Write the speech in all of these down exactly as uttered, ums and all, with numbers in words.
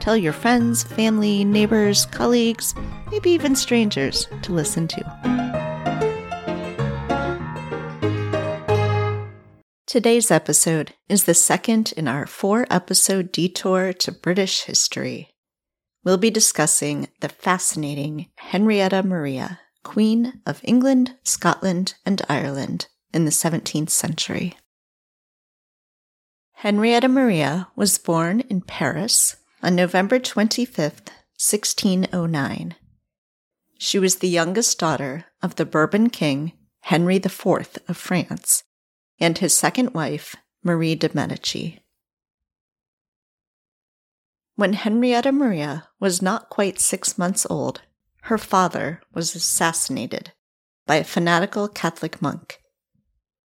tell your friends, family, neighbors, colleagues, maybe even strangers to listen to. Today's episode is the second in our four-episode detour to British history. We'll be discussing the fascinating Henrietta Maria, Queen of England, Scotland, and Ireland in the seventeenth century. Henrietta Maria was born in Paris on November twenty-fifth, sixteen oh nine. She was the youngest daughter of the Bourbon king, Henry the Fourth of France, and his second wife, Marie de Medici. When Henrietta Maria was not quite six months old, her father was assassinated by a fanatical Catholic monk,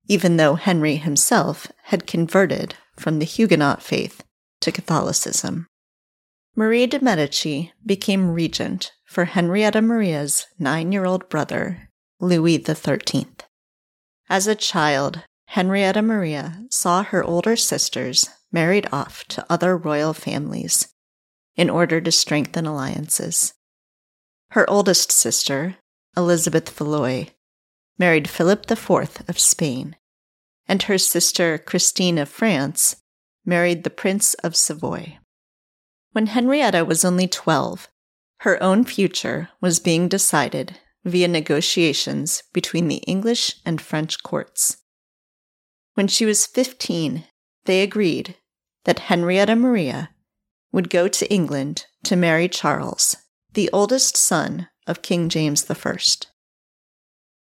even though Henry himself had converted from the Huguenot faith to Catholicism. Marie de Medici became regent for Henrietta Maria's nine-year-old brother, Louis the Thirteenth. As a child, Henrietta Maria saw her older sisters married off to other royal families in order to strengthen alliances. Her oldest sister, Elizabeth of Valois, married Philip the Fourth of Spain, and her sister, Christine of France, married the Prince of Savoy. When Henrietta was only twelve, her own future was being decided via negotiations between the English and French courts. When she was fifteen, they agreed that Henrietta Maria would go to England to marry Charles, the oldest son of King James the First.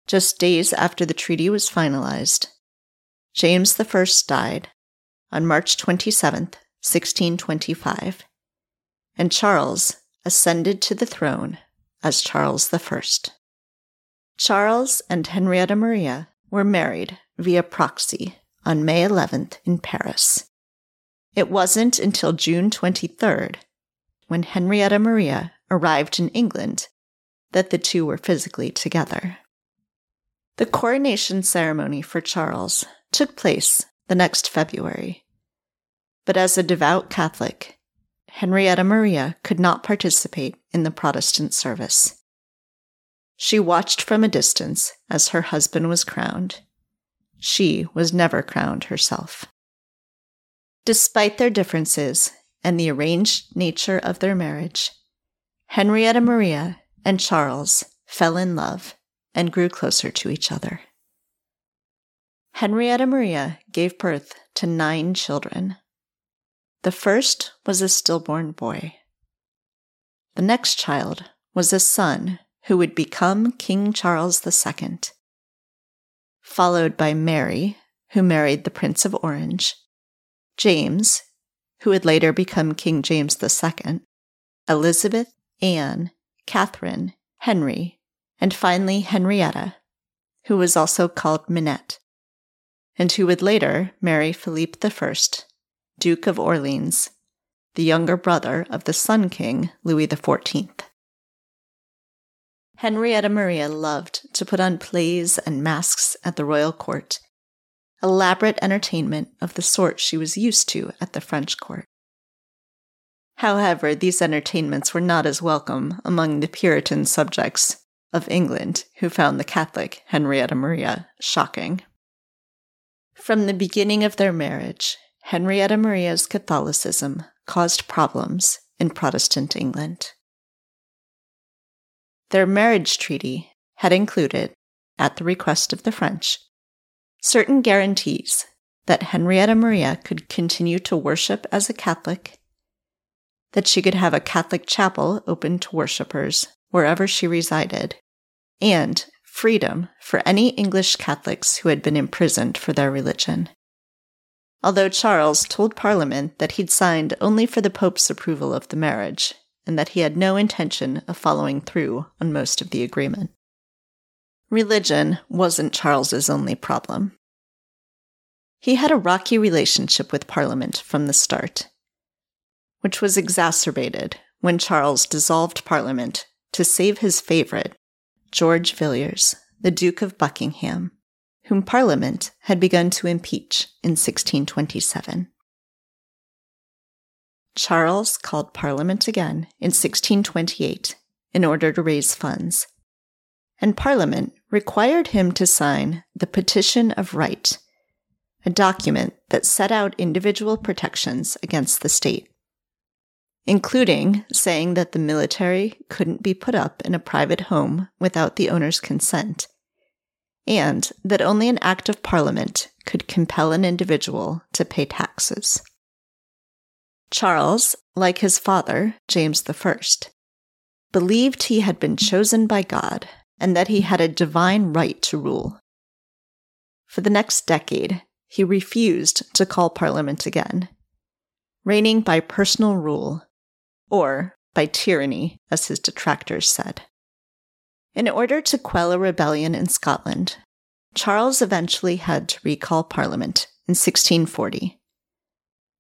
Just days after the treaty was finalized, James the First died on March twenty-seventh, sixteen twenty-five. And Charles ascended to the throne as Charles the First. Charles and Henrietta Maria were married via proxy on May eleventh in Paris. It wasn't until June twenty-third, when Henrietta Maria arrived in England, that the two were physically together. The coronation ceremony for Charles took place the next February, but as a devout Catholic, Henrietta Maria could not participate in the Protestant service. She watched from a distance as her husband was crowned. She was never crowned herself. Despite their differences and the arranged nature of their marriage, Henrietta Maria and Charles fell in love and grew closer to each other. Henrietta Maria gave birth to nine children. The first was a stillborn boy. The next child was a son who would become King Charles the Second, followed by Mary, who married the Prince of Orange, James, who would later become King James the Second, Elizabeth, Anne, Catherine, Henry, and finally Henrietta, who was also called Minette, and who would later marry Philippe the First, Duke of Orleans, the younger brother of the Sun King, Louis the Fourteenth. Henrietta Maria loved to put on plays and masks at the royal court, elaborate entertainment of the sort she was used to at the French court. However, these entertainments were not as welcome among the Puritan subjects of England, who found the Catholic Henrietta Maria shocking. From the beginning of their marriage, Henrietta Maria's Catholicism caused problems in Protestant England. Their marriage treaty had included, at the request of the French, certain guarantees that Henrietta Maria could continue to worship as a Catholic, that she could have a Catholic chapel open to worshippers wherever she resided, and freedom for any English Catholics who had been imprisoned for their religion. Although Charles told Parliament that he'd signed only for the Pope's approval of the marriage, and that he had no intention of following through on most of the agreement. Religion wasn't Charles's only problem. He had a rocky relationship with Parliament from the start, which was exacerbated when Charles dissolved Parliament to save his favorite, George Villiers, the Duke of Buckingham, whom Parliament had begun to impeach in sixteen twenty-seven. Charles called Parliament again in sixteen twenty-eight in order to raise funds, and Parliament required him to sign the Petition of Right, a document that set out individual protections against the state, including saying that the military couldn't be put up in a private home without the owner's consent, and that only an act of Parliament could compel an individual to pay taxes. Charles, like his father, James the First, believed he had been chosen by God and that he had a divine right to rule. For the next decade, he refused to call Parliament again, reigning by personal rule, or by tyranny, as his detractors said. In order to quell a rebellion in Scotland, Charles eventually had to recall Parliament in sixteen forty,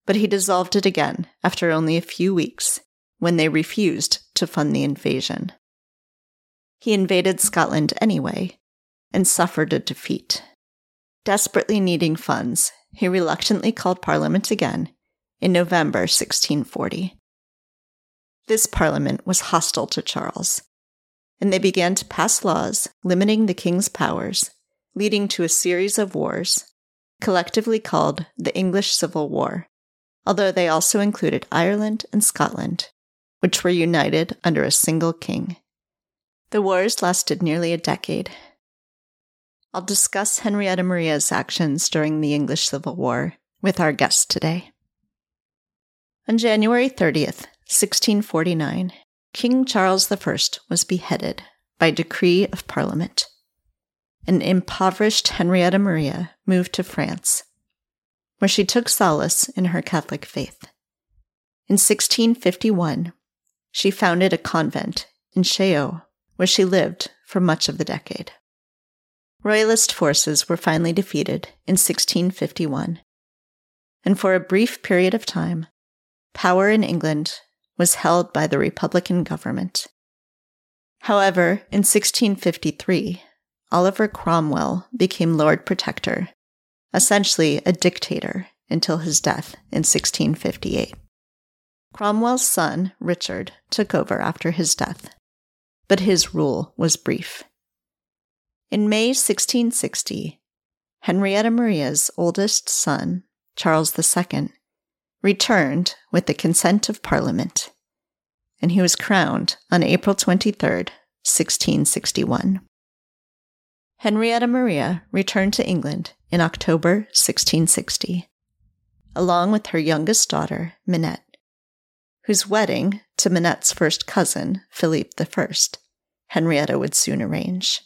but he dissolved it again after only a few weeks when they refused to fund the invasion. He invaded Scotland anyway and suffered a defeat. Desperately needing funds, he reluctantly called Parliament again in November sixteen forty. This Parliament was hostile to Charles, and they began to pass laws limiting the king's powers, leading to a series of wars, collectively called the English Civil War, although they also included Ireland and Scotland, which were united under a single king. The wars lasted nearly a decade. I'll discuss Henrietta Maria's actions during the English Civil War with our guest today. On January thirtieth, sixteen forty-nine, King Charles the First was beheaded by decree of Parliament. An impoverished Henrietta Maria moved to France, where she took solace in her Catholic faith. In sixteen fifty-one, she founded a convent in Chaillot, where she lived for much of the decade. Royalist forces were finally defeated in sixteen fifty-one, and for a brief period of time, power in England was held by the Republican government. However, in sixteen fifty-three, Oliver Cromwell became Lord Protector, essentially a dictator until his death in sixteen fifty-eight. Cromwell's son, Richard, took over after his death, but his rule was brief. In May sixteen sixty, Henrietta Maria's oldest son, Charles the Second, returned with the consent of Parliament, and he was crowned on April twenty-third, sixteen sixty-one. Henrietta Maria returned to England in October sixteen sixty, along with her youngest daughter, Minette, whose wedding to Minette's first cousin, Philippe the First, Henrietta would soon arrange.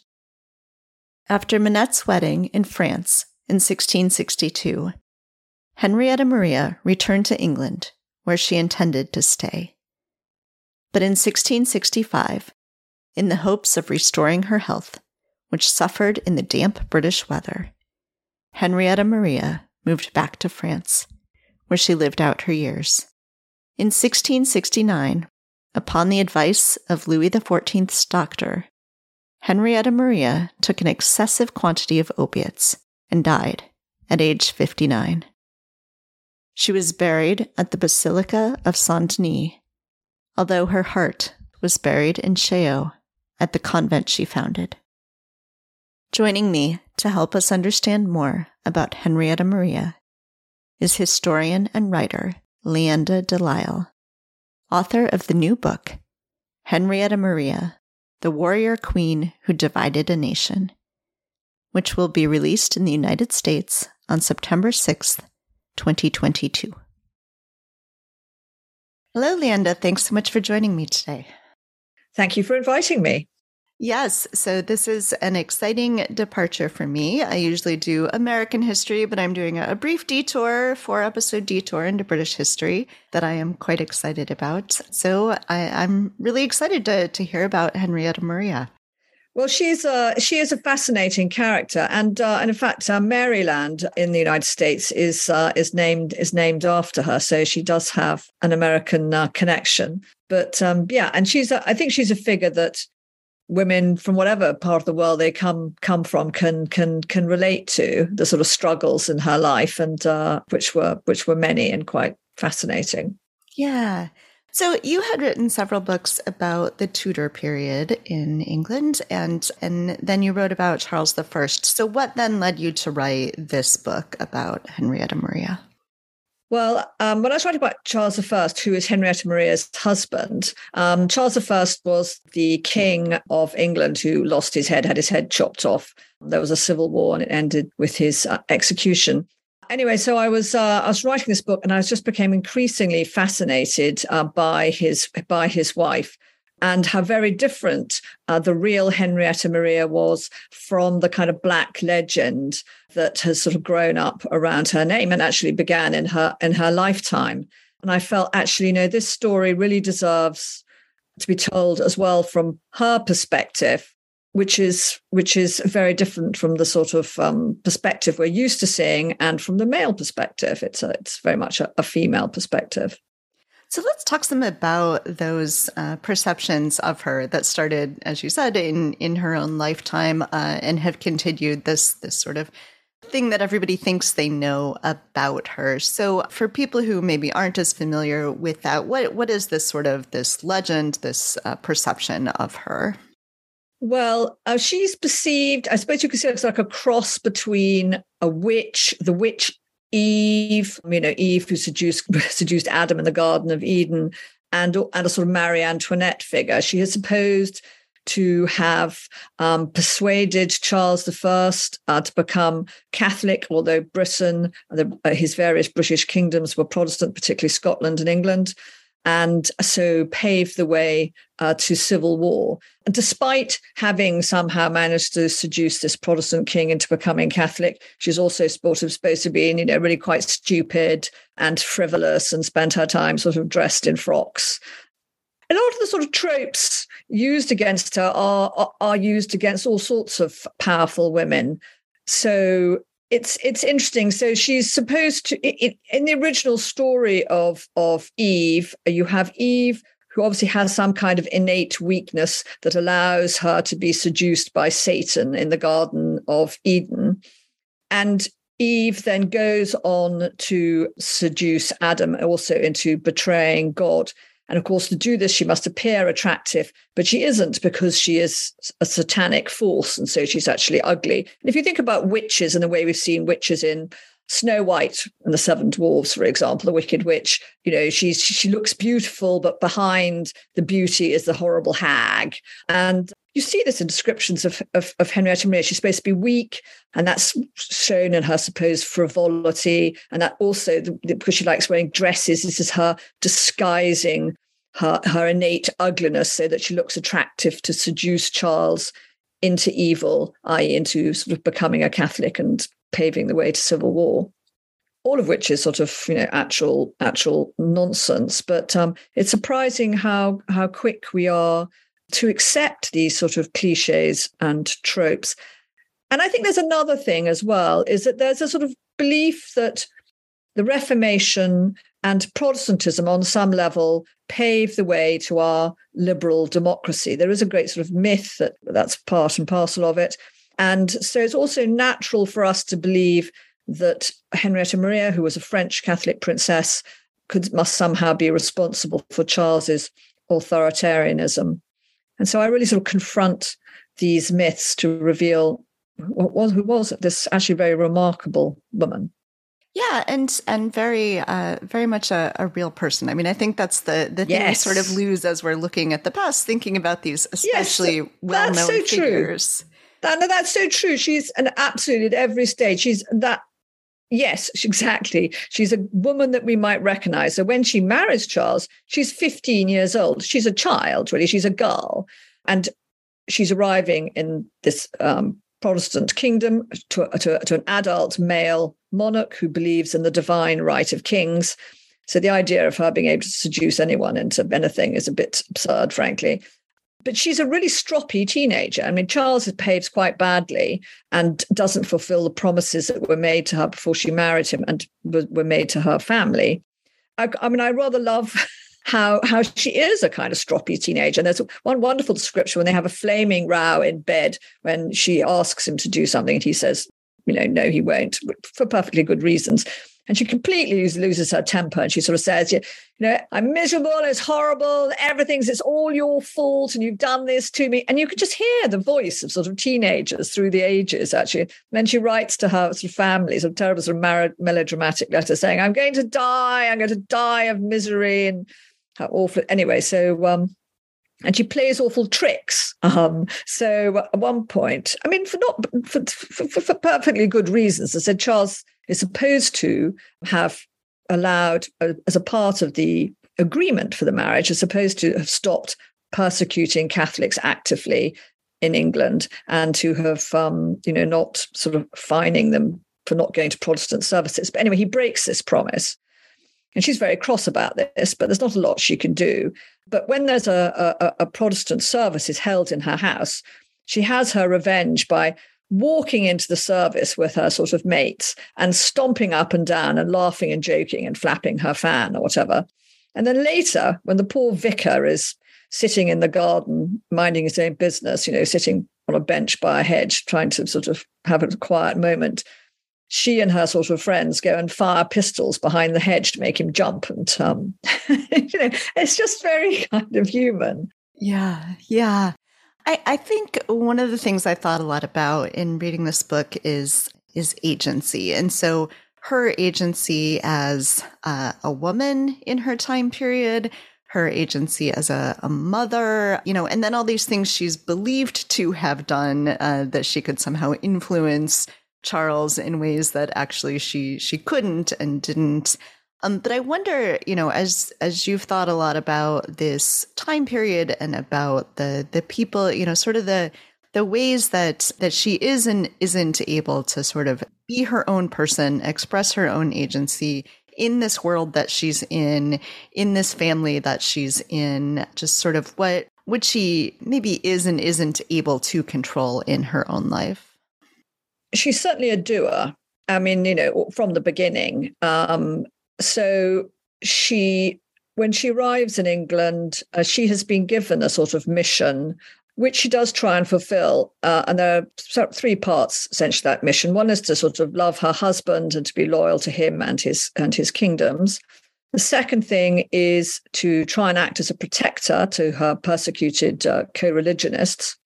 After Minette's wedding in France in sixteen sixty-two, Henrietta Maria returned to England, where she intended to stay. But in sixteen sixty-five, in the hopes of restoring her health, which suffered in the damp British weather, Henrietta Maria moved back to France, where she lived out her years. In sixteen sixty-nine, upon the advice of Louis the Fourteenth's doctor, Henrietta Maria took an excessive quantity of opiates and died at age fifty-nine. She was buried at the Basilica of Saint-Denis, although her heart was buried in Chaillot at the convent she founded. Joining me to help us understand more about Henrietta Maria is historian and writer Leanda de Lisle, author of the new book, Henrietta Maria, The Warrior Queen Who Divided a Nation, which will be released in the United States on September sixth, twenty twenty-two. Hello, Leanda. Thanks so much for joining me today. Thank you for inviting me. Yes. So this is an exciting departure for me. I usually do American history, but I'm doing a brief detour, four episode detour into British history that I am quite excited about. So I, I'm really excited to, to hear about Henrietta Maria. Well, she's a, she is a fascinating character, and uh, and in fact, uh, Maryland in the United States is uh, is named is named after her. So she does have an American uh, connection. But um, yeah, and she's a, I think she's a figure that women from whatever part of the world they come come from can can can relate to, the sort of struggles in her life, and uh, which were which were many and quite fascinating. Yeah. So you had written several books about the Tudor period in England, and and then you wrote about Charles the First. So what then led you to write this book about Henrietta Maria? Well, um, when I was writing about Charles the First, who is Henrietta Maria's husband, um, Charles the First was the king of England who lost his head, had his head chopped off. There was a civil war and it ended with his uh, execution. Anyway, so I was uh, I was writing this book, and I just became increasingly fascinated uh, by his by his wife, and how very different uh, the real Henrietta Maria was from the kind of black legend that has sort of grown up around her name and actually began in her in her lifetime. And I felt actually, you know, this story really deserves to be told as well from her perspective, which is which is very different from the sort of um, perspective we're used to seeing, and from the male perspective. It's a, it's very much a, a female perspective. So let's talk some about those uh, perceptions of her that started, as you said, in, in her own lifetime uh, and have continued this this sort of thing that everybody thinks they know about her. So for people who maybe aren't as familiar with that, what what is this sort of this legend, this uh, perception of her? Well, uh, she's perceived, I suppose you could say it's like a cross between a witch, the witch Eve, you know, Eve who seduced seduced Adam in the Garden of Eden, and, and a sort of Marie Antoinette figure. She is supposed to have um, persuaded Charles the First uh, to become Catholic, although Britain, the, uh, his various British kingdoms were Protestant, particularly Scotland and England, and so paved the way uh, to civil war. And despite having somehow managed to seduce this Protestant king into becoming Catholic, she's also sort of supposed to be, you know, really quite stupid and frivolous, and spent her time sort of dressed in frocks. A lot of the sort of tropes used against her are are, are used against all sorts of powerful women. So It's it's interesting. So she's supposed to, it, it, in the original story of, of Eve, you have Eve, who obviously has some kind of innate weakness that allows her to be seduced by Satan in the Garden of Eden. And Eve then goes on to seduce Adam also into betraying God. And of course, to do this, she must appear attractive, but she isn't, because she is a satanic force. And so she's actually ugly. And if you think about witches and the way we've seen witches in Snow White and the Seven Dwarfs, for example, the Wicked Witch, you know, she's, she looks beautiful, but behind the beauty is the horrible hag. And you see this in descriptions of, of, of Henrietta Maria. She's supposed to be weak, and that's shown in her supposed frivolity. And that also, the, because she likes wearing dresses, this is her disguising her, her innate ugliness so that she looks attractive to seduce Charles into evil, that is into sort of becoming a Catholic and paving the way to civil war. All of which is sort of, you know, actual actual nonsense. But um, it's surprising how how quick we are to accept these sort of cliches and tropes. And I think there's another thing as well, is that there's a sort of belief that the Reformation and Protestantism on some level paved the way to our liberal democracy. There is a great sort of myth that that's part and parcel of it. And so it's also natural for us to believe that Henrietta Maria, who was a French Catholic princess, could must somehow be responsible for Charles's authoritarianism. And so I really sort of confront these myths to reveal what was, who was this actually very remarkable woman. Yeah, and and very uh, very much a, a real person. I mean, I think that's the, the thing yes. we sort of lose as we're looking at the past, thinking about these especially yes, well-known that's so figures. True. No, that's so true. She's an absolute at every stage. She's that. Yes, exactly. She's a woman that we might recognize. So when she marries Charles, she's fifteen years old. She's a child, really. She's a girl. And she's arriving in this um, Protestant kingdom to, to, to an adult male monarch who believes in the divine right of kings. So the idea of her being able to seduce anyone into anything is a bit absurd, frankly. But she's a really stroppy teenager. I mean, Charles had behaved quite badly and doesn't fulfill the promises that were made to her before she married him and were made to her family. I, I mean, I rather love how how she is a kind of stroppy teenager. And there's one wonderful description when they have a flaming row in bed when she asks him to do something and he says, you know, no, he won't, for perfectly good reasons. And she completely loses her temper and she sort of says, you know, I'm miserable, it's horrible, everything's, it's all your fault and you've done this to me. And you could just hear the voice of sort of teenagers through the ages, actually. And then she writes to her sort of family, sort of terrible sort of melodramatic letter saying, I'm going to die, I'm going to die of misery and how awful. Anyway, so, um, and she plays awful tricks. Um, so at one point, I mean, for not for, for, for perfectly good reasons, I said Charles is supposed to have allowed, uh, as a part of the agreement for the marriage, is supposed to have stopped persecuting Catholics actively in England and to have, um, you know, not sort of fining them for not going to Protestant services. But anyway, he breaks this promise. And she's very cross about this, but there's not a lot she can do. But when there's a, a, a Protestant service is held in her house, she has her revenge by walking into the service with her sort of mates and stomping up and down and laughing and joking and flapping her fan or whatever. And then later, when the poor vicar is sitting in the garden, minding his own business, you know, sitting on a bench by a hedge, trying to sort of have a quiet moment, she and her sort of friends go and fire pistols behind the hedge to make him jump. And, um, you know, it's just very kind of human. Yeah, yeah. I, I think one of the things I thought a lot about in reading this book is, is agency. And so her agency as uh, a woman in her time period, her agency as a, a mother, you know, and then all these things she's believed to have done uh, that she could somehow influence Charles in ways that actually she she couldn't and didn't. Um, but I wonder, you know, as as you've thought a lot about this time period and about the the people, you know, sort of the the ways that that she is and isn't able to sort of be her own person, express her own agency in this world that she's in, in this family that she's in, just sort of what what she maybe is and isn't able to control in her own life. She's certainly a doer. I mean, you know, from the beginning. Um, so she, when she arrives in England, uh, she has been given a sort of mission, which she does try and fulfill. Uh, and there are three parts essentially to that mission. One is to sort of love her husband and to be loyal to him and his and his kingdoms. The second thing is to try and act as a protector to her persecuted uh, co-religionists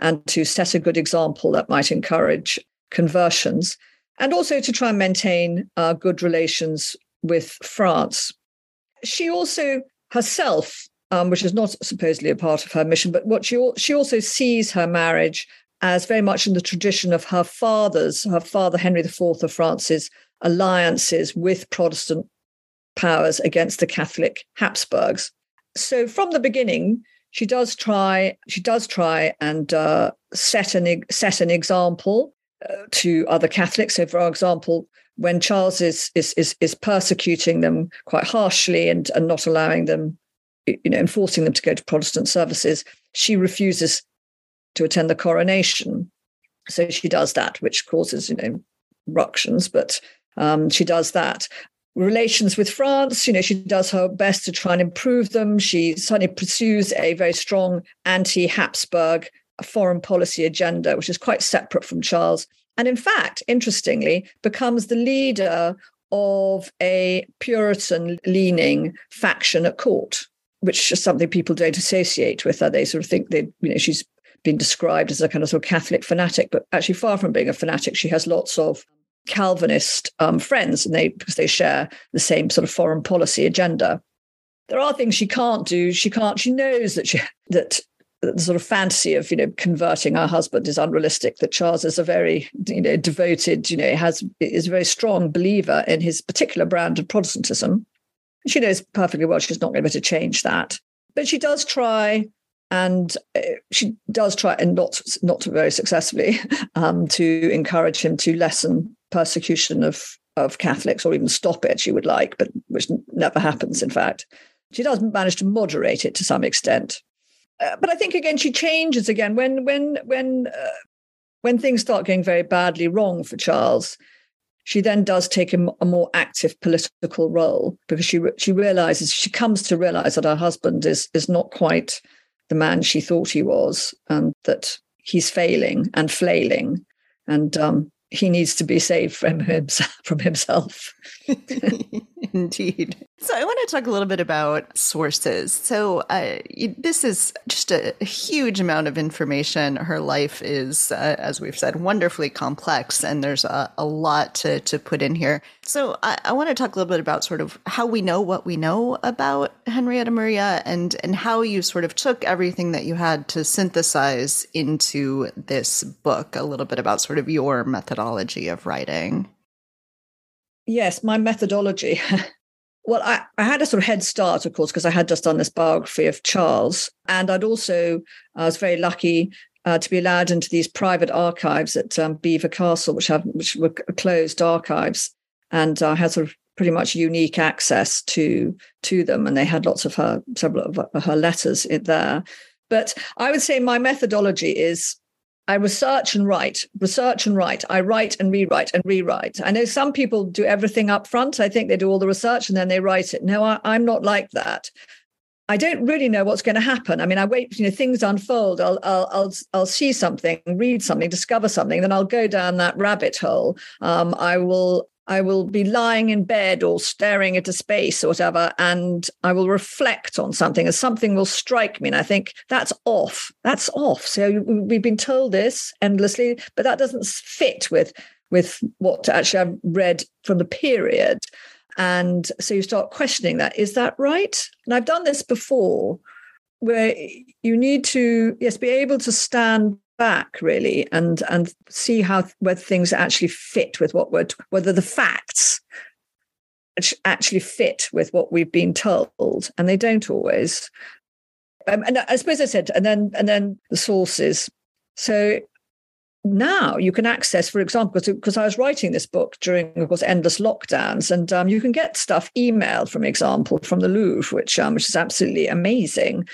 and to set a good example that might encourage conversions, and also to try and maintain uh, good relations with France. She also herself, um, which is not supposedly a part of her mission, but what she she also sees her marriage as very much in the tradition of her father's, her father Henry the Fourth of France's alliances with Protestant powers against the Catholic Habsburgs. So from the beginning, she does try. She does try and uh, set an set an example to other Catholics. So, for example, when Charles is is is, is persecuting them quite harshly and, and not allowing them, you know, enforcing them to go to Protestant services, she refuses to attend the coronation. So she does that, which causes, you know, ructions, but um, she does that. Relations with France, you know, she does her best to try and improve them. She certainly pursues a very strong anti-Habsburg a foreign policy agenda, which is quite separate from Charles, and in fact, interestingly, becomes the leader of a Puritan-leaning faction at court, which is something people don't associate with her. They sort of think they, you know, she's been described as a kind of sort of Catholic fanatic, but actually, far from being a fanatic, she has lots of Calvinist um, friends, and they because they share the same sort of foreign policy agenda. There are things she can't do. She can't. She knows that she that. The sort of fantasy of, you know, converting her husband is unrealistic, that Charles is a very, you know, devoted, you know, has is a very strong believer in his particular brand of Protestantism. She knows perfectly well she's not going to be able to change that. But she does try And she does try, and not not very successfully, um, to encourage him to lessen persecution of, of Catholics, or even stop it, she would like, but which never happens, in fact. She does manage to moderate it to some extent. Uh, but I think, again, she changes again. When, when, when, uh, when things start going very badly wrong for Charles, she then does take a, a more active political role, because she she realizes, she comes to realize that her husband is is not quite the man she thought he was, and that he's failing and flailing, and um, he needs to be saved from himself. From himself. Indeed. So I want to talk a little bit about sources. So uh, this is just a huge amount of information. Her life is, uh, as we've said, wonderfully complex, and there's a, a lot to, to put in here. So I, I want to talk a little bit about sort of how we know what we know about Henrietta Maria, and, and how you sort of took everything that you had to synthesize into this book, a little bit about sort of your methodology of writing. Yes, my methodology. Well, I, I had a sort of head start, of course, because I had just done this biography of Charles. And I'd also, I was very lucky uh, to be allowed into these private archives at um, Beaver Castle, which, have, which were closed archives. And I uh, had sort of pretty much unique access to, to them. And they had lots of her, several of her letters in there. But I would say my methodology is, I research and write, research and write. I write and rewrite and rewrite. I know some people do everything up front. I think they do all the research and then they write it. No, I, I'm not like that. I don't really know what's going to happen. I mean, I wait, you know, things unfold. I'll, I'll, I'll, I'll see something, read something, discover something. Then I'll go down that rabbit hole. Um, I will, I will be lying in bed or staring into space or whatever, and I will reflect on something, and something will strike me. And I think that's off. That's off. So we've been told this endlessly, but that doesn't fit with, with what actually I've read from the period. And so you start questioning that. Is that right? And I've done this before, where you need to, yes, be able to stand back really and and see how whether things actually fit with what we're, whether the facts actually fit with what we've been told, and they don't always. Um, and I suppose I said, and then and then the sources. So now you can access, for example, because I was writing this book during, of course, endless lockdowns, and um, you can get stuff emailed, for example, from the Louvre, which um, which is absolutely amazing.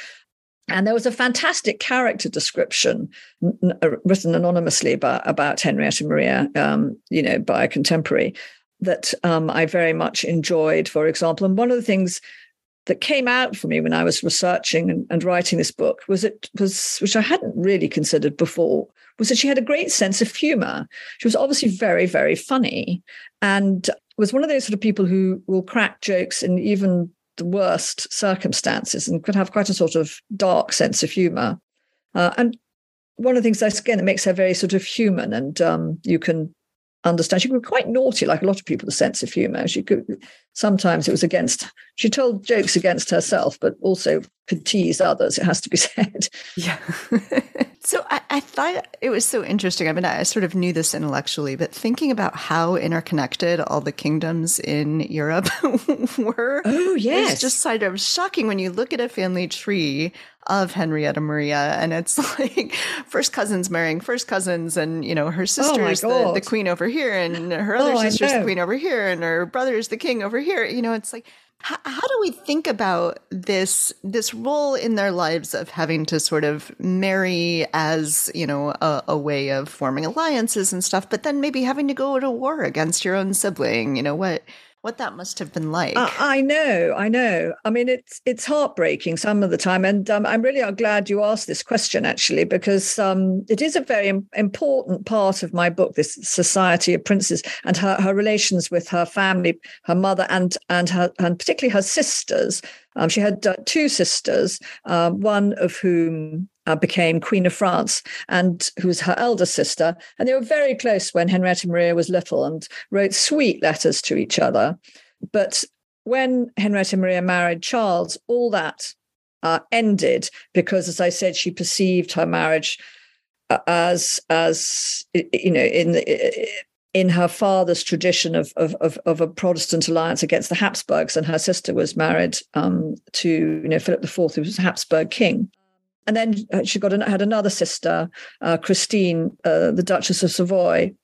And there was a fantastic character description n- written anonymously by, about Henrietta Maria, um, you know, by a contemporary, that um, I very much enjoyed, for example. And one of the things that came out for me when I was researching and, and writing this book was it was, which I hadn't really considered before, was that she had a great sense of humor. She was obviously very, very funny, and was one of those sort of people who will crack jokes and even the worst circumstances, and could have quite a sort of dark sense of humor. Uh, and one of the things, again, that makes her very sort of human, and um, you can understand. She could be quite naughty, like a lot of people, the sense of humor. She could, sometimes it was against, she told jokes against herself, but also could tease others, it has to be said. Yeah. So I, I thought it was so interesting. I mean, I sort of knew this intellectually, but thinking about how interconnected all the kingdoms in Europe were. Oh, yes. It's just kind of shocking when you look at a family tree of Henrietta Maria, and it's like first cousins marrying first cousins, and, you know, her sister's oh the, the queen over here, and her other oh, sister's the queen over here, and her brother's the king over here. You know, it's like, how, how do we think about this this role in their lives of having to sort of marry as, you know, a, a way of forming alliances and stuff, but then maybe having to go to war against your own sibling? You know, what what that must have been like. Uh, I know, I know. I mean, it's it's heartbreaking some of the time. And um, I'm really glad you asked this question, actually, because um, it is a very important part of my book, this Society of Princes, and her, her relations with her family, her mother, and and her, and particularly her sisters. Um, she had uh, two sisters, uh, one of whom uh, became Queen of France, and who was her elder sister. And they were very close when Henrietta Maria was little, and wrote sweet letters to each other. But when Henrietta Maria married Charles, all that uh, ended, because, as I said, she perceived her marriage as, as you know, in the... in her father's tradition of, of of of a Protestant alliance against the Habsburgs, and her sister was married um, to you know Philip the Fourth, who was a Habsburg king. And then she got an, had another sister, uh, Christine, uh, the Duchess of Savoy.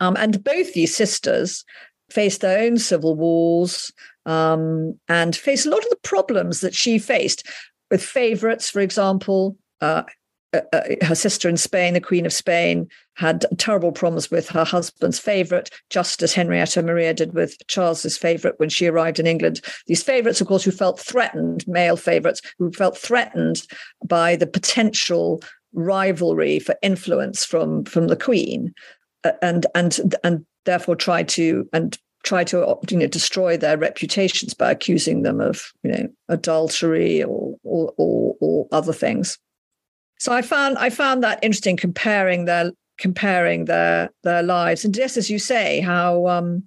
Um, and both these sisters faced their own civil wars um, and faced a lot of the problems that she faced with favourites, for example. Uh, uh, uh, her sister in Spain, the Queen of Spain, had terrible problems with her husband's favourite, just as Henrietta Maria did with Charles's favourite when she arrived in England. These favourites, of course, who felt threatened, male favourites, who felt threatened by the potential rivalry for influence from, from the Queen. And and and therefore try to and try to you know destroy their reputations by accusing them of you know adultery or or or, or other things. So I found I found that interesting comparing their comparing their their lives, and yes, as you say, how um,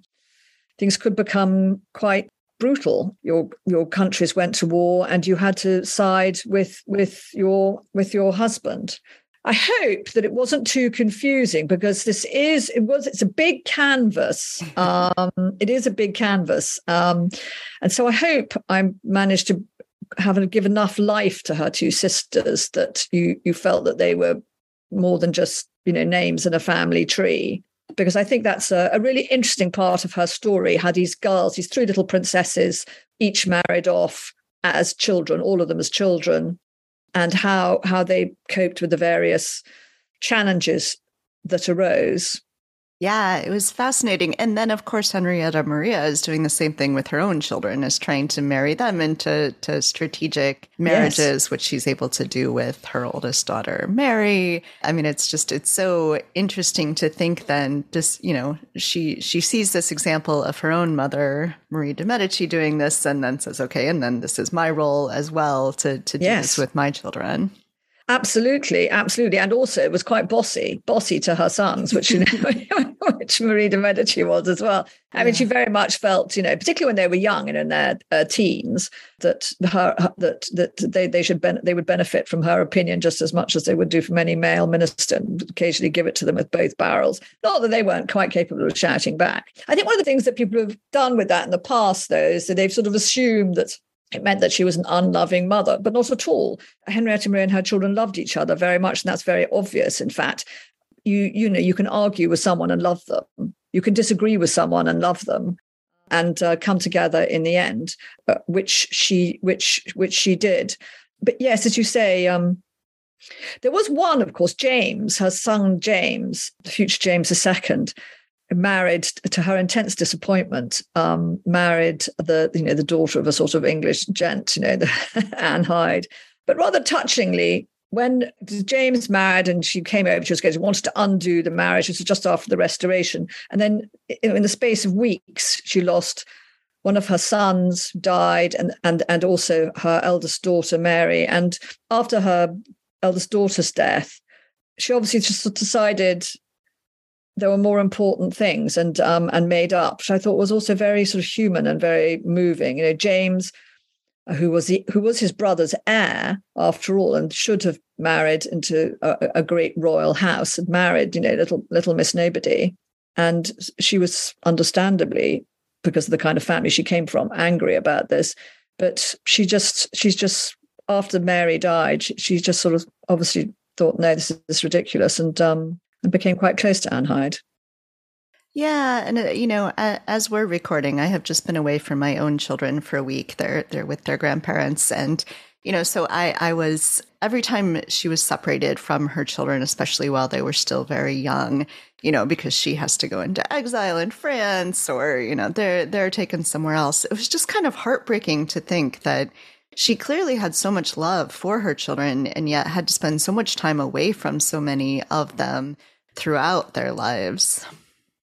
things could become quite brutal. Your your countries went to war, and you had to side with with your with your husband. I hope that it wasn't too confusing, because this is, it was, it's a big canvas. Um, it is a big canvas. Um, and so I hope I managed to have and give enough life to her two sisters that you, you felt that they were more than just, you know, names in a family tree, because I think that's a, a really interesting part of her story, how these girls, these three little princesses, each married off as children, all of them as children, and how how they coped with the various challenges that arose. Yeah, it was fascinating. And then, of course, Henrietta Maria is doing the same thing with her own children, is trying to marry them into to strategic marriages, yes, which she's able to do with her oldest daughter, Mary. I mean, it's just, it's so interesting to think then, just, you know, she, she sees this example of her own mother, Marie de Medici, doing this, and then says, okay, and then this is my role as well to, to do yes. this with my children. Absolutely, absolutely. And also it was quite bossy, bossy to her sons, which you know, which Marie de Medici was as well. I yeah. mean, she very much felt, you know, particularly when they were young and in their uh, teens, that her, that that they they should ben- they would benefit from her opinion just as much as they would do from any male minister, and occasionally give it to them with both barrels. Not that they weren't quite capable of shouting back. I think one of the things that people have done with that in the past, though, is that they've sort of assumed that it meant that she was an unloving mother, but not at all. Henrietta Maria and her children loved each other very much, and that's very obvious, in fact. You you know, you can argue with someone and love them. You can disagree with someone and love them and uh, come together in the end, uh, which she which which she did. But yes, as you say, um, there was one, of course, James, her son James, the future James the Second, married, to her intense disappointment, um, married the you know the daughter of a sort of English gent, you know, the Anne Hyde. But rather touchingly, when James married and she came over, she was going to wanted to undo the marriage. It was just after the Restoration, and then in the space of weeks, she lost one of her sons, died, and and and also her eldest daughter Mary. And after her eldest daughter's death, she obviously just decided there were more important things, and um, and made up, which I thought was also very sort of human and very moving. You know, James, who was the, who was his brother's heir after all, and should have married into a, a great royal house, and married, you know, little little Miss Nobody, and she was understandably, because of the kind of family she came from, angry about this. But she just she's just after Mary died, she, she just sort of obviously thought, no, this is, this is ridiculous, and um. and became quite close to Anne Hyde. Yeah, and uh, you know, uh, as we're recording, I have just been away from my own children for a week. They're they're with their grandparents, and you know, so I I was every time she was separated from her children, especially while they were still very young, you know, because she has to go into exile in France, or you know, they're they're taken somewhere else. It was just kind of heartbreaking to think that she clearly had so much love for her children, and yet had to spend so much time away from so many of them throughout their lives.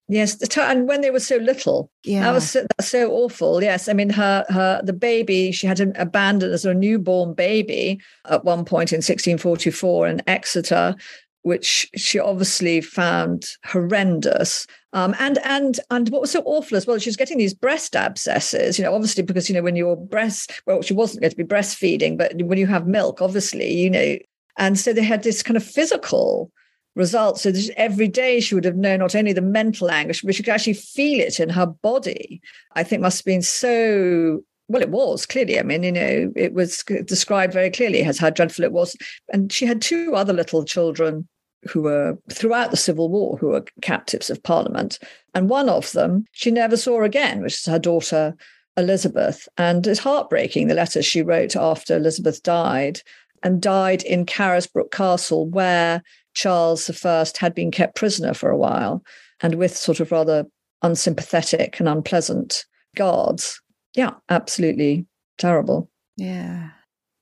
Yes, and when they were so little, yeah, that was so, that's so awful. Yes, I mean, her her the baby she had abandoned as a newborn baby at one point in sixteen forty-four in Exeter, which she obviously found horrendous. Um, and and and what was so awful as well, she was getting these breast abscesses, you know, obviously because, you know, when your breast, well, she wasn't going to be breastfeeding, but when you have milk, obviously, you know, and so they had this kind of physical results. So every day she would have known not only the mental anguish, but she could actually feel it in her body. I think must have been so well, it was clearly, I mean, you know, it was described very clearly as how dreadful it was. And she had two other little children who were throughout the Civil War, who were captives of Parliament. And one of them she never saw again, which is her daughter, Elizabeth. And it's heartbreaking, the letters she wrote after Elizabeth died, and died in Carisbrook Castle, where Charles the First had been kept prisoner for a while, and with sort of rather unsympathetic and unpleasant guards. Yeah, absolutely terrible. Yeah.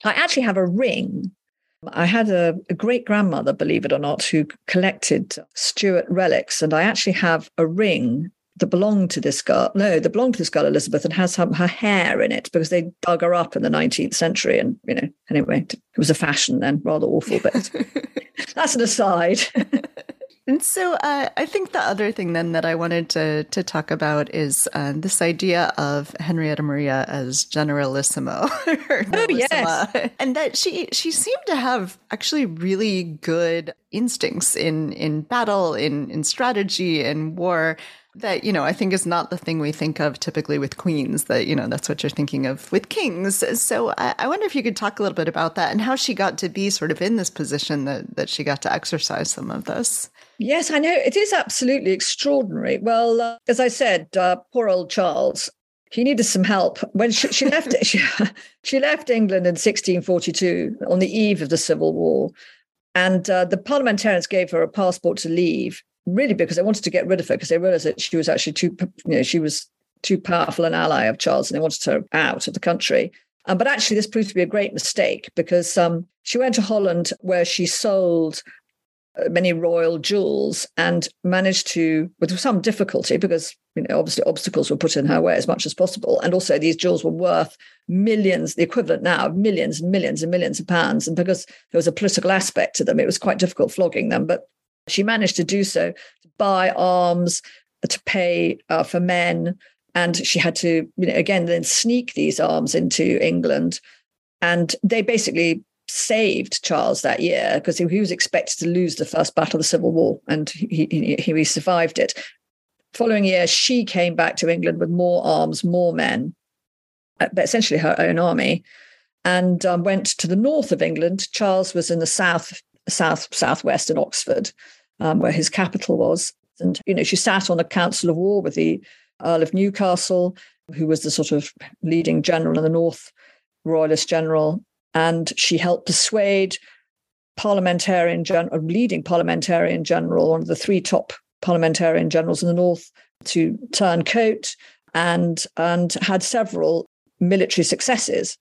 I actually have a ring. I had a, a great-grandmother, believe it or not, who collected Stuart relics, and I actually have a ring that belonged to this girl, no, that belonged to this girl, Elizabeth, and has her, her hair in it, because they dug her up in the nineteenth century. And, you know, anyway, it was a fashion then, rather awful, but that's an aside. And so uh, I think the other thing then that I wanted to to talk about is uh, this idea of Henrietta Maria as generalissimo. Oh, yes. And that she she seemed to have actually really good instincts in, in battle, in, in strategy, in war. That, you know, I think is not the thing we think of typically with queens, that, you know, that's what you're thinking of with kings. So I, I wonder if you could talk a little bit about that and how she got to be sort of in this position that, that she got to exercise some of this. Yes, I know. It is absolutely extraordinary. Well, uh, as I said, uh, poor old Charles, he needed some help. When she, she left, she, she left England in sixteen forty-two on the eve of the Civil War. And uh, the parliamentarians gave her a passport to leave, really because they wanted to get rid of her, because they realized that she was actually too, you know, she was too powerful an ally of Charles, and they wanted her out of the country. Um, but actually, this proved to be a great mistake, because um, she went to Holland, where she sold many royal jewels and managed to, with some difficulty, because, you know, obviously obstacles were put in her way as much as possible. And also these jewels were worth millions, the equivalent now of millions and millions and millions of pounds. And because there was a political aspect to them, it was quite difficult flogging them. But she managed to do so, to buy arms, to pay uh, for men. And she had to, you know, again, then sneak these arms into England. And they basically saved Charles that year, because he, he was expected to lose the first battle of the Civil War, and he, he, he survived it. Following year, she came back to England with more arms, more men, but essentially her own army, and um, went to the north of England. Charles was in the south, south, southwest in Oxford, um, where his capital was. And, you know, she sat on a council of war with the Earl of Newcastle, who was the sort of leading general in the north, royalist general. And she helped persuade parliamentarian gen- a leading parliamentarian general, one of the three top parliamentarian generals in the north, to turn coat, and and had several military successes.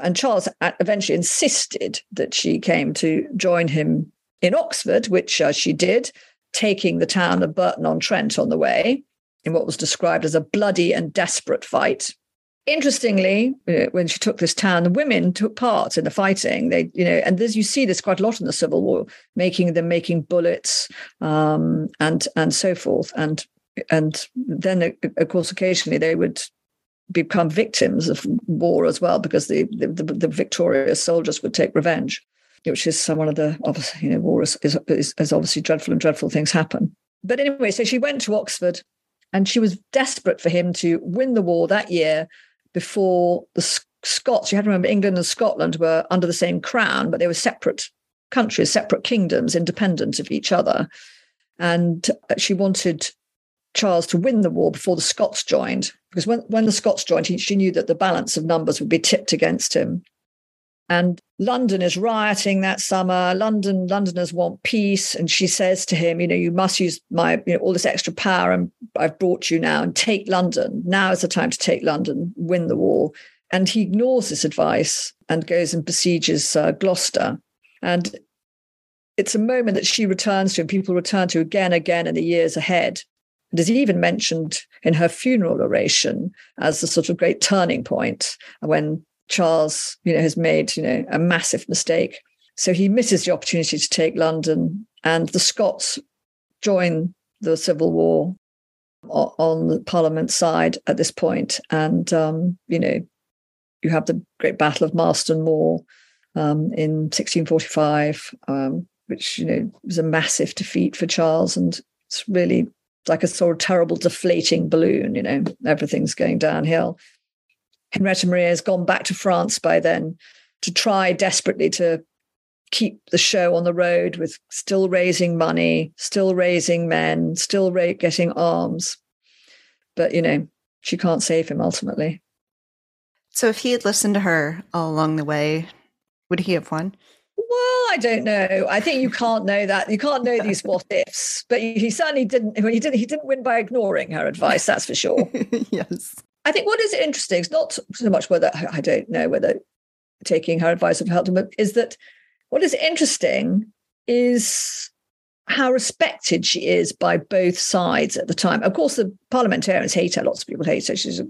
And Charles eventually insisted that she came to join him in Oxford, which uh, she did, taking the town of Burton-on-Trent on the way in what was described as a bloody and desperate fight. Interestingly, when she took this town, the women took part in the fighting. They, you know, and there's, you see this quite a lot in the Civil War, making them making bullets um, and and so forth. And and then, of course, occasionally they would become victims of war as well, because the the, the, the victorious soldiers would take revenge, which is one of the, obviously, you know, war is, is, is obviously dreadful, and dreadful things happen. But anyway, so she went to Oxford, and she was desperate for him to win the war that year, before the Scots. You have to remember, England and Scotland were under the same crown, but they were separate countries, separate kingdoms, independent of each other. And she wanted Charles to win the war before the Scots joined, because when, when the Scots joined, he, she knew that the balance of numbers would be tipped against him. And London is rioting that summer. London, Londoners want peace. And she says to him, you know, you must use my, you know, all this extra power and I've brought you now, and take London. Now is the time to take London, win the war. And he ignores this advice and goes and besieges uh, Gloucester. And it's a moment that she returns to and people return to again and again in the years ahead. It is even mentioned in her funeral oration as the sort of great turning point when Charles, you know, has made, you know, a massive mistake. So he misses the opportunity to take London, and the Scots join the Civil War on the Parliament side at this point. And, um, you know, you have the great Battle of Marston Moor um, in sixteen forty-five, um, which, you know, was a massive defeat for Charles. And it's really like a sort of terrible deflating balloon, you know, everything's going downhill. Henrietta Maria has gone back to France by then to try desperately to keep the show on the road, with still raising money, still raising men, still ra- getting arms. But, you know, she can't save him ultimately. So if he had listened to her all along the way, would he have won? Well, I don't know. I think you can't know that. You can't know these what ifs. But he certainly didn't. Well, he didn't. He didn't win by ignoring her advice. That's for sure. Yes. I think what is interesting is not so much whether I don't know whether taking her advice would have helped him, but is that what is interesting is how respected she is by both sides at the time. Of course, the parliamentarians hate her. Lots of people hate her. She's a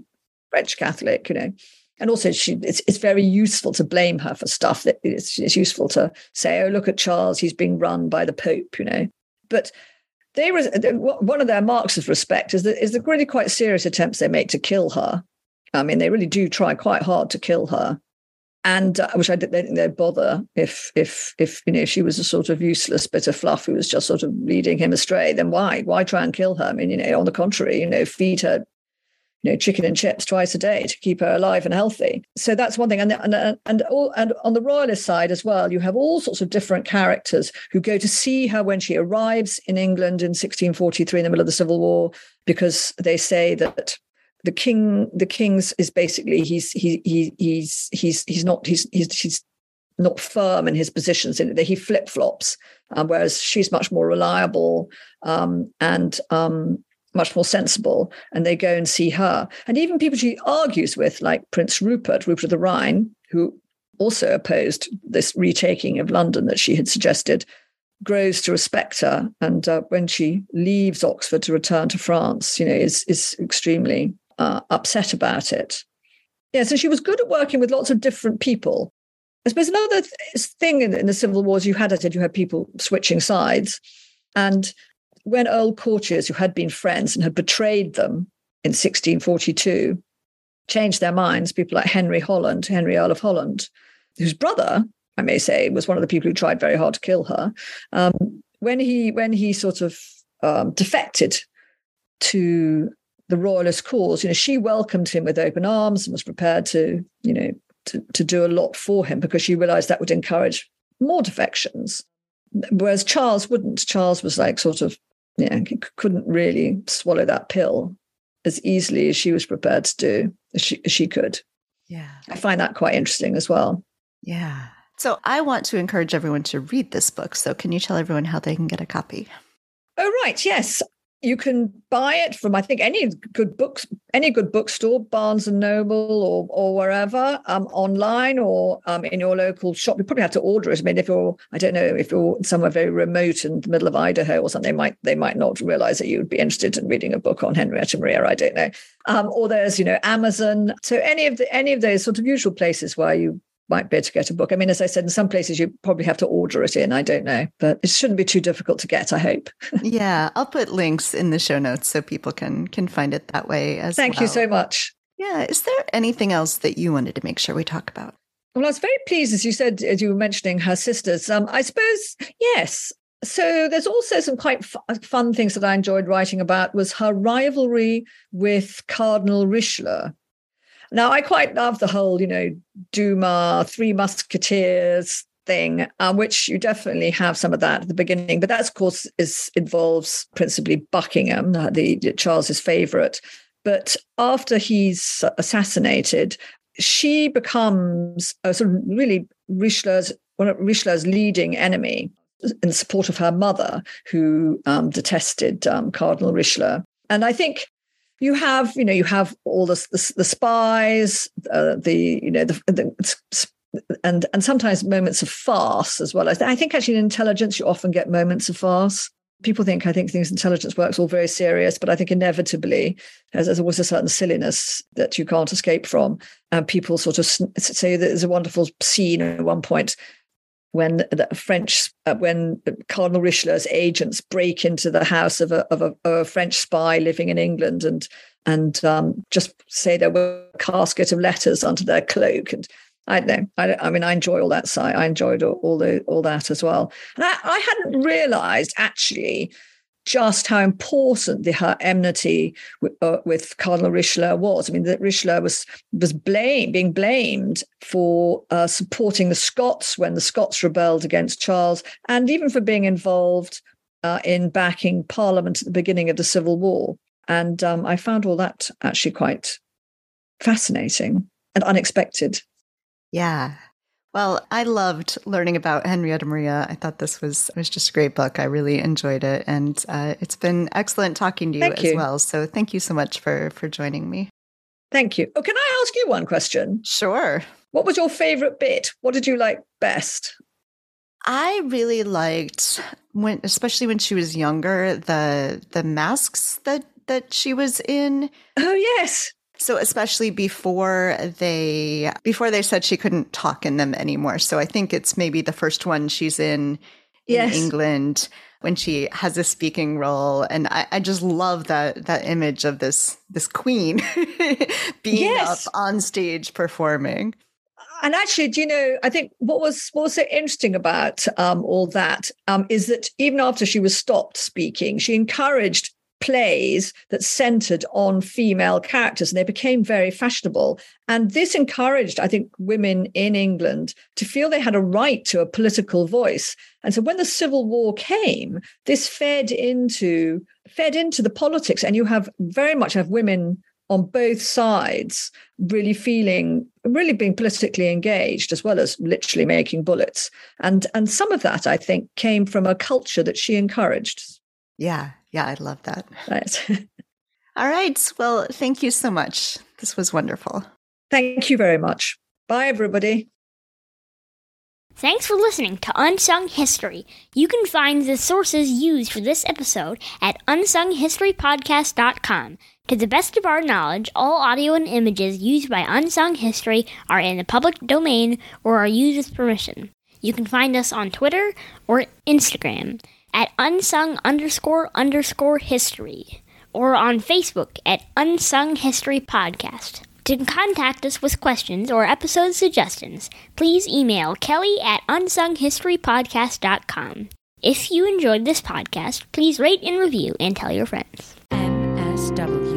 French Catholic, you know. And also, she, it's, it's very useful to blame her for stuff. That it's, it's useful to say, oh, look at Charles, he's being run by the Pope, you know. But they res- one of their marks of respect is the, is the really quite serious attempts they make to kill her. I mean, they really do try quite hard to kill her. And uh, which I don't think they'd bother if, if, if you know, she was a sort of useless bit of fluff who was just sort of leading him astray. Then why? Why try and kill her? I mean, you know, on the contrary, you know, feed her, you know, chicken and chips twice a day to keep her alive and healthy. So that's one thing. And and and, all, and on the royalist side as well, you have all sorts of different characters who go to see her when she arrives in England in sixteen forty-three in the middle of the Civil War, because they say that the king, the king's is basically he's he he he's he's he's not he's he's he's not firm in his positions, in that he flip flops, um, whereas she's much more reliable um, and. Um, much more sensible, and they go and see her. And even people she argues with, like Prince Rupert, Rupert of the Rhine, who also opposed this retaking of London that she had suggested, grows to respect her. And uh, when she leaves Oxford to return to France, you know, is, is extremely uh, upset about it. Yeah, so she was good at working with lots of different people. I suppose another th- thing in, in the Civil Wars, you had it, you had people switching sides. And when old courtiers who had been friends and had betrayed them in sixteen forty-two changed their minds, people like Henry Holland, Henry Earl of Holland, whose brother, I may say, was one of the people who tried very hard to kill her, um, when he when he sort of um, defected to the royalist cause, you know, she welcomed him with open arms and was prepared to, you know, to, to do a lot for him, because she realised that would encourage more defections. Whereas Charles wouldn't. Charles was like sort of, yeah, he couldn't really swallow that pill as easily as she was prepared to do, as she, as she could. Yeah. I find that quite interesting as well. Yeah. So I want to encourage everyone to read this book. So can you tell everyone how they can get a copy? Oh, right. Yes. You can buy it from, I think, any good books, any good bookstore, Barnes and Noble or or wherever, um, online or um, in your local shop. You probably have to order it. I mean, if you're, I don't know, if you're somewhere very remote in the middle of Idaho or something, they might they might not realize that you would be interested in reading a book on Henrietta Maria. I don't know. Um, or there's, you know, Amazon. So any of the any of those sort of usual places where you might be able to get a book. I mean, as I said, in some places you probably have to order it in. I don't know, but it shouldn't be too difficult to get, I hope. Yeah, I'll put links in the show notes so people can can find it that way as well. Thank you so much. Yeah. Is there anything else that you wanted to make sure we talk about? Well, I was very pleased, as you said, as you were mentioning her sisters. Um, I suppose, yes. So there's also some quite f- fun things that I enjoyed writing about was her rivalry with Cardinal Richelieu. Now, I quite love the whole, you know, Dumas, Three Musketeers thing, um, which you definitely have some of that at the beginning. But that, of course, is involves principally Buckingham, the, the Charles's favourite. But after he's assassinated, she becomes a sort of really Richelieu's, one of Richelieu's leading enemy in support of her mother, who um, detested um, Cardinal Richelieu. And I think You have, you know, you have all this, this, the spies, uh, the, you know, the, the and and sometimes moments of farce as well. I think actually in intelligence, you often get moments of farce. People think, I think things intelligence work's all very serious, but I think inevitably there's, there's always a certain silliness that you can't escape from. And people sort of say there's a wonderful scene at one point when the French, uh, when Cardinal Richelieu's agents break into the house of a, of a, of a French spy living in England and and um, just say there were a casket of letters under their cloak, and I don't know. I, I mean, I enjoy all that side. I enjoyed all all, the, all that as well. And I, I hadn't realised actually just how important the, her enmity with, uh, with Cardinal Richelieu was. I mean, that Richelieu was was blamed, being blamed for uh, supporting the Scots when the Scots rebelled against Charles, and even for being involved uh, in backing Parliament at the beginning of the Civil War. And um, I found all that actually quite fascinating and unexpected. Yeah. Well, I loved learning about Henrietta Maria. I thought this was was just a great book. I really enjoyed it. And uh, it's been excellent talking to you thank as you. well. So thank you so much for, for joining me. Thank you. Oh, can I ask you one question? Sure. What was your favorite bit? What did you like best? I really liked, when, especially when she was younger, the the masks that, that she was in. Oh, yes. So especially before they before they said she couldn't talk in them anymore. So I think it's maybe the first one she's in in yes. England when she has a speaking role. And I, I just love that that image of this this queen being yes. up on stage performing. And actually, do you know, I think what was, what was so interesting about um, all that um, is that even after she was stopped speaking, she encouraged plays that centered on female characters, and they became very fashionable. And this encouraged, I think, women in England to feel they had a right to a political voice. And so when the Civil War came, this fed into fed into the politics, and you have very much have women on both sides really feeling, really being politically engaged, as well as literally making bullets. And and some of that, I think, came from a culture that she encouraged. Yeah. Yeah, I love that. Right. All right. Well, thank you so much. This was wonderful. Thank you very much. Bye, everybody. Thanks for listening to Unsung History. You can find the sources used for this episode at unsung history podcast dot com. To the best of our knowledge, all audio and images used by Unsung History are in the public domain or are used with permission. You can find us on Twitter or Instagram at unsung underscore underscore history, or on Facebook at Unsung History Podcast. To contact us with questions or episode suggestions, please email Kelly at unsung history podcast dot com. If you enjoyed this podcast, please rate and review and tell your friends. M S W